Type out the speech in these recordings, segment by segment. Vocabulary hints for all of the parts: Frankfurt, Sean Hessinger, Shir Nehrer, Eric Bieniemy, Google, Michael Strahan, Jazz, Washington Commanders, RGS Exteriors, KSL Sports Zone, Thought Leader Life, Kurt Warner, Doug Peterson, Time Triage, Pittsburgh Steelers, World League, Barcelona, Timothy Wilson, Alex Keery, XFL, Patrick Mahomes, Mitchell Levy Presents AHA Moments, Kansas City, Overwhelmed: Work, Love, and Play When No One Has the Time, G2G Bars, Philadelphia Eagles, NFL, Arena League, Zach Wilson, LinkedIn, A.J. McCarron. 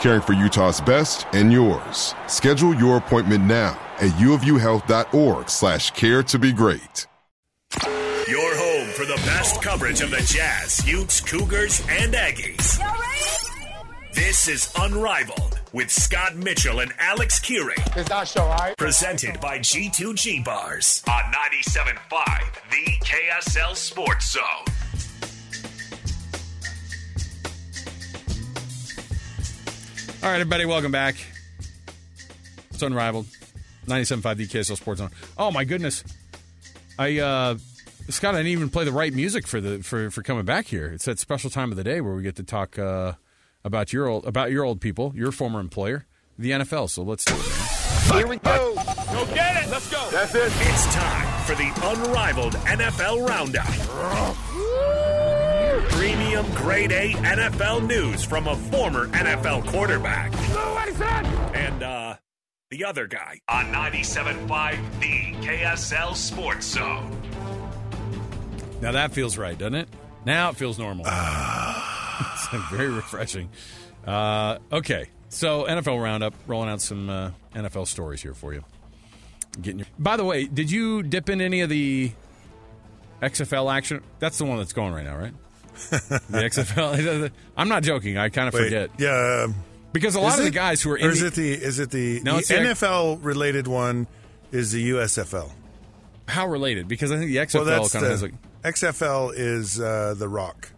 caring for Utah's best and yours. Schedule your appointment now at uofuhealth.org/caretobegreat. Your home for the best coverage of the Jazz, Utes, Cougars, and Aggies. Y'all ready? This is Unrivaled with Scott Mitchell and Alex Keery. It's not so right. Presented by G2G Bars on 97.5, the KSL Sports Zone. All right, everybody, welcome back. It's Unrivaled, 97.5, the KSL Sports Zone. Oh, my goodness. Scott, I didn't even play the right music for coming back here. It's that special time of the day where we get to talk about your old people, your former employer, the NFL. So let's do it. Here we go. Go get it. Let's go. That's it. It's time for the Unrivaled NFL Roundup. Premium Grade A NFL news from a former NFL quarterback. And the other guy on 97.5, the KSL Sports Zone. Now that feels right, doesn't it? Now it feels normal. It's very refreshing. Okay, so NFL Roundup, rolling out some NFL stories here for you. By the way, did you dip in any of the XFL action? That's the one that's going right now, right? The XFL. I'm not joking. I kind of forget. Yeah, because a lot of the guys who are in the NFL related one is the USFL. How related? Because I think the XFL has like XFL is The Rock.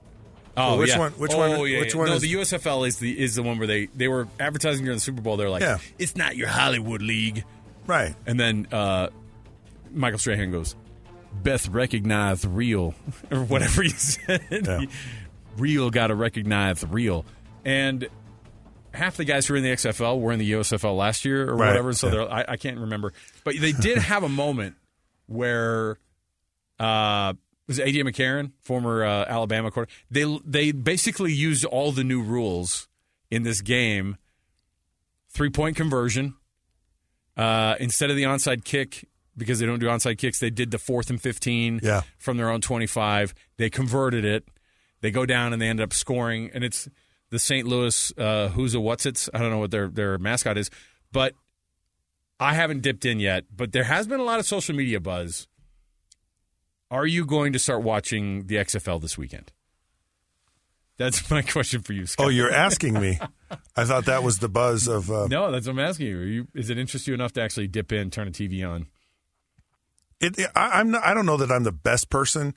Oh, which one? Which one? Which one? No, the USFL is the one where they were advertising during the Super Bowl. They're like, it's not your Hollywood league, right? And then Michael Strahan goes, "Beth recognized real," or whatever he said. Yeah. Real got to recognize real, and half the guys who were in the XFL were in the USFL last year or whatever. So I can't remember, but they did have a moment where. Was it A.J. McCarron, former Alabama quarterback? They basically used all the new rules in this game. 3-point conversion. Instead of the onside kick, because they don't do onside kicks, they did the 4th and 15 from their own 25. They converted it. They go down and they end up scoring. And it's the St. Louis Who's a What's-Its. I don't know what their mascot is. But I haven't dipped in yet. But there has been a lot of social media buzz. Are you going to start watching the XFL this weekend? That's my question for you, Scott. Oh, you're asking me. I thought that was the buzz of... No, that's what I'm asking you. Does it interest you enough to actually dip in, turn a TV on? I don't know that I'm the best person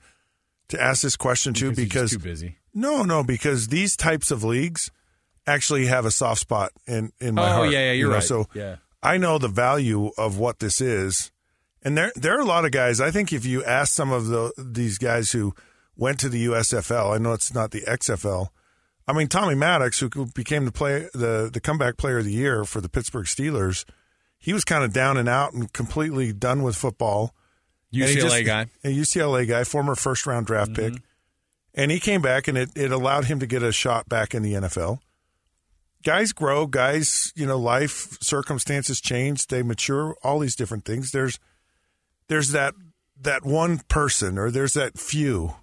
to ask this question to because... You're too busy. No, because these types of leagues actually have a soft spot in my heart. Oh, yeah, you're right. So I know the value of what this is. And there are a lot of guys, I think if you ask some of these guys who went to the USFL, I know it's not the XFL. I mean, Tommy Maddox, who became the comeback player of the year for the Pittsburgh Steelers, he was kind of down and out and completely done with football. A UCLA guy, former first-round draft pick. And he came back, and it allowed him to get a shot back in the NFL. Guys grow. Guys, life circumstances change. They mature, all these different things. There's that that one person, or there's that few.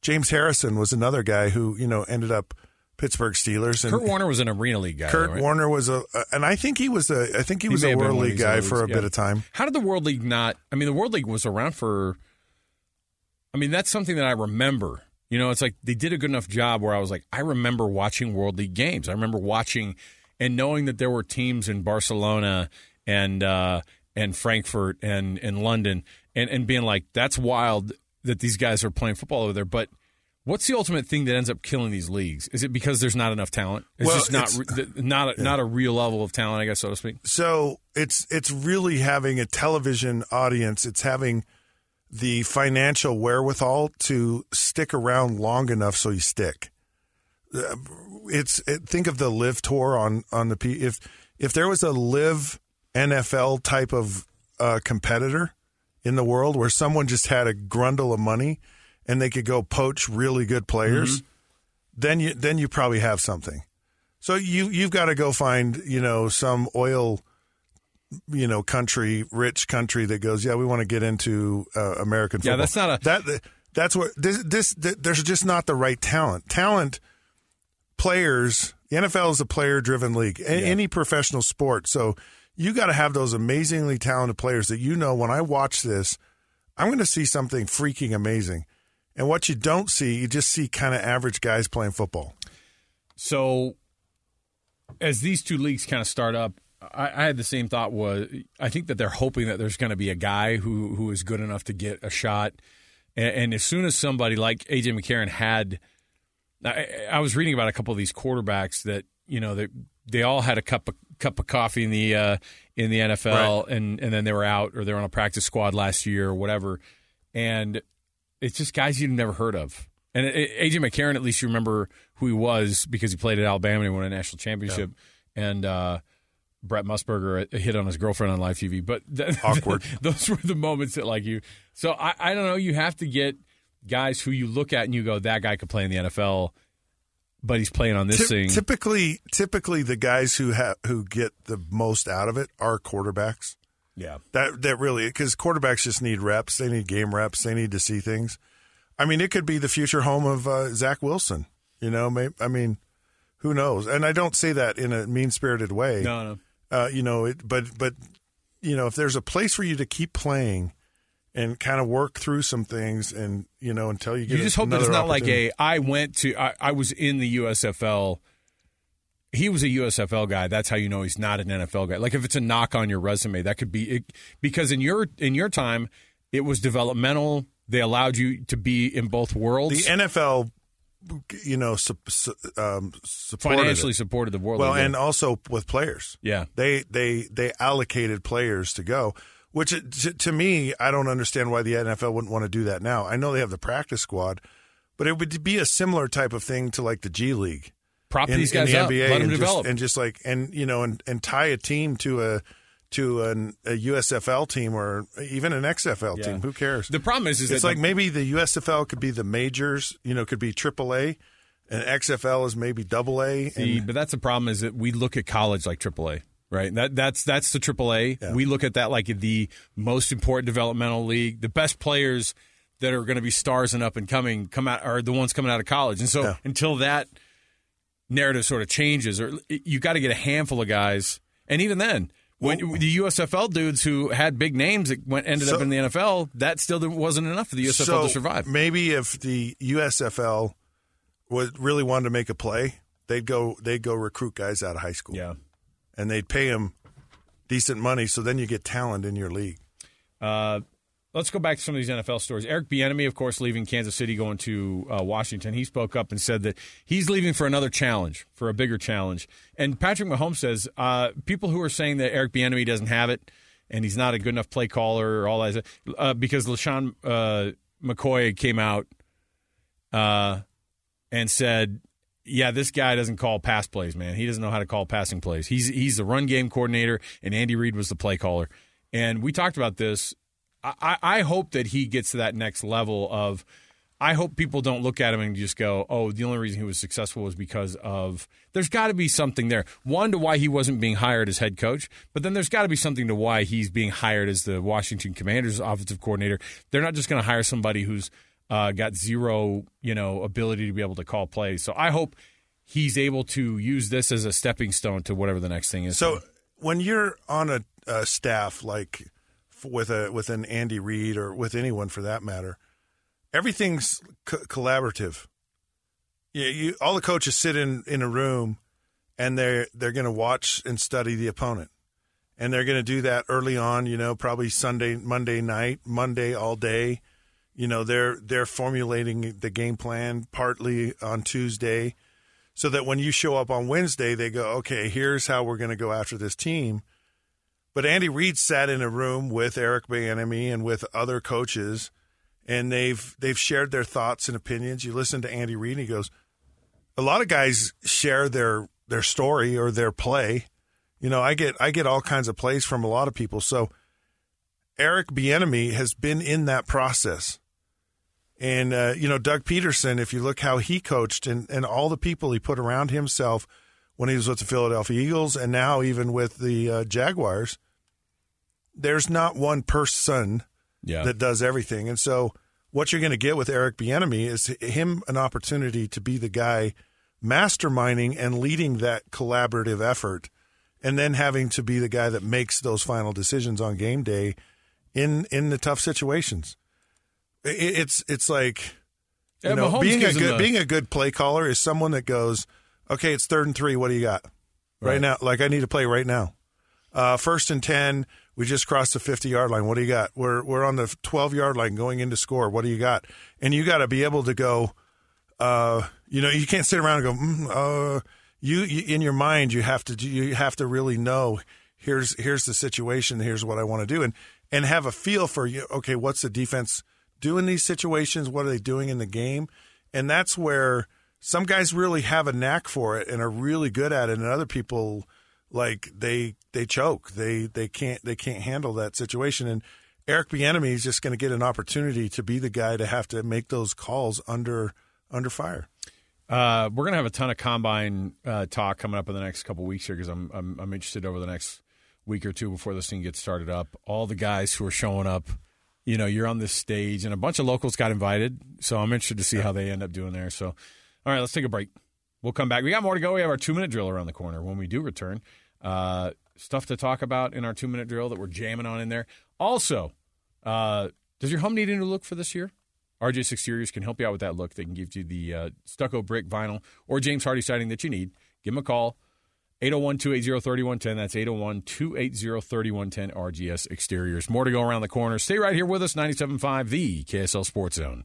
James Harrison was another guy who, you know, ended up Pittsburgh Steelers. And Kurt Warner was an Arena League guy. Kurt Warner was a World League guy for a bit of time. How did the World League not? I mean, the World League was around for. I mean, that's something that I remember. You know, it's like they did a good enough job where I was like, I remember watching World League games. I remember watching and knowing that there were teams in Barcelona and Frankfurt and London and being like, that's wild that these guys are playing football over there. But what's the ultimate thing that ends up killing these leagues? Is it because there's not enough talent? It's well, just not a real level of talent, I guess, so to speak. So it's really having a television audience. It's having the financial wherewithal to stick around long enough so you stick. Think of the Live Tour on the if there was a Live NFL type of competitor in the world where someone just had a grundle of money and they could go poach really good players, mm-hmm. then you probably have something. So you've got to go find, you know, some oil, you know, country, rich country that goes, yeah, we want to get into American football. Yeah, that's not there's just not the right talent. Talent players, the NFL is a player-driven league, any professional sport. So you got to have those amazingly talented players that, you know, when I watch this, I'm going to see something freaking amazing. And what you don't see, you just see kind of average guys playing football. So as these two leagues kind of start up, I had the same thought. I think that they're hoping that there's going to be a guy who is good enough to get a shot. And as soon as somebody like A.J. McCarron had – I was reading about a couple of these quarterbacks that, you know, they all had a cup of coffee in the NFL, right. and then they were out or they were on a practice squad last year or whatever. And it's just guys you've never heard of. And A.J. McCarron, at least you remember who he was because he played at Alabama and he won a national championship. Yeah. And Brett Musburger hit on his girlfriend on live TV. But awkward. Those were the moments that like you. So I don't know. You have to get guys who you look at and you go, that guy could play in the NFL, but he's playing on this thing. Typically, the guys who get the most out of it are quarterbacks. Yeah, that really, because quarterbacks just need reps. They need game reps. They need to see things. I mean, it could be the future home of Zach Wilson. You know, who knows? And I don't say that in a mean-spirited way. No. You know, but you know, if there's a place for you to keep playing and kind of work through some things, and you know, until you get, you just hope that it's not like I was in the USFL. He was a USFL guy. That's how you know he's not an NFL guy. Like if it's a knock on your resume, that could be it, because in your time, it was developmental. They allowed you to be in both worlds. The NFL, you know, financially supported the World League. Well, and also with players. Yeah. They allocated players to go, which to me, I don't understand why the NFL wouldn't want to do that now. I know they have the practice squad, but it would be a similar type of thing to like the G League. Prop these guys up, let them develop. And just like, and you know, and tie a team to a USFL team or even an XFL team. Who cares? The problem is it's like maybe the USFL could be the majors, you know, could be AAA, and XFL is maybe AA. But that's the problem is that we look at college like AAA, right? That's the AAA. Yeah. We look at that like the most important developmental league. The best players that are going to be stars and up and coming are the ones coming out of college. And so until that narrative sort of changes, or you got to get a handful of guys, and even then. When the USFL dudes who had big names that ended up in the NFL, that still wasn't enough for the USFL to survive. Maybe if the USFL really wanted to make a play, they'd go recruit guys out of high school. Yeah, and they'd pay them decent money, so then you get talent in your league. Let's go back to some of these NFL stories. Eric Bieniemy, of course, leaving Kansas City, going to Washington. He spoke up and said that he's leaving for another challenge, for a bigger challenge. And Patrick Mahomes says people who are saying that Eric Bieniemy doesn't have it and he's not a good enough play caller or all that, because LaShawn McCoy came out and said, yeah, this guy doesn't call pass plays, man. He doesn't know how to call passing plays. He's the run game coordinator, and Andy Reid was the play caller. And we talked about this. I hope that he gets to that next level of I hope people don't look at him and just go, oh, the only reason he was successful was because of – there's got to be something there. One, to why he wasn't being hired as head coach, but then there's got to be something to why he's being hired as the Washington Commanders offensive coordinator. They're not just going to hire somebody who's got zero, ability to be able to call plays. So I hope he's able to use this as a stepping stone to whatever the next thing is. So when you're on a staff like with an Andy Reid or with anyone for that matter, everything's collaborative. Yeah, all the coaches sit in a room, and they're going to watch and study the opponent, and they're going to do that early on. Probably Monday night, Monday all day. They're formulating the game plan partly on Tuesday, so that when you show up on Wednesday, they go, okay, here's how we're going to go after this team. But Andy Reid sat in a room with Eric Bieniemy and with other coaches. And they've shared their thoughts and opinions. You listen to Andy Reid, and he goes, a lot of guys share their story or their play. I get all kinds of plays from a lot of people. So Eric Bieniemy has been in that process. And, Doug Peterson, if you look how he coached and all the people he put around himself when he was with the Philadelphia Eagles and now even with the Jaguars, there's not one person that does everything. And so what you're going to get with Eric Bieniemy is him an opportunity to be the guy masterminding and leading that collaborative effort and then having to be the guy that makes those final decisions on game day in the tough situations. It's like being a good play caller is someone that goes, okay, it's 3rd and 3, what do you got? Right now, like I need to play right now. 1st and 10, we just crossed the 50-yard line. What do you got? We're on the 12-yard line going into score. What do you got? And you got to be able to go, you can't sit around and go, you in your mind, you have to really know, here's the situation, here's what I want to do, and have a feel for, okay, what's the defense doing in these situations? What are they doing in the game? And that's where some guys really have a knack for it and are really good at it, and other people, like they choke, they can't handle that situation, and Eric Bieniemy is just going to get an opportunity to be the guy to have to make those calls under fire. We're going to have a ton of combine talk coming up in the next couple of weeks here because I'm interested over the next week or two before this thing gets started up. All the guys who are showing up, you're on this stage, and a bunch of locals got invited, so I'm interested to see how they end up doing there. So, all right, let's take a break. We'll come back. We got more to go. We have our 2-minute drill around the corner. When we do return, stuff to talk about in our 2-minute drill that we're jamming on in there. Also, does your home need a new look for this year? RGS Exteriors can help you out with that look. They can give you the stucco, brick, vinyl, or James Hardy siding that you need. Give them a call, 801-280-3110. That's 801-280-3110, RGS Exteriors. More to go around the corner. Stay right here with us, 97.5, the KSL Sports Zone.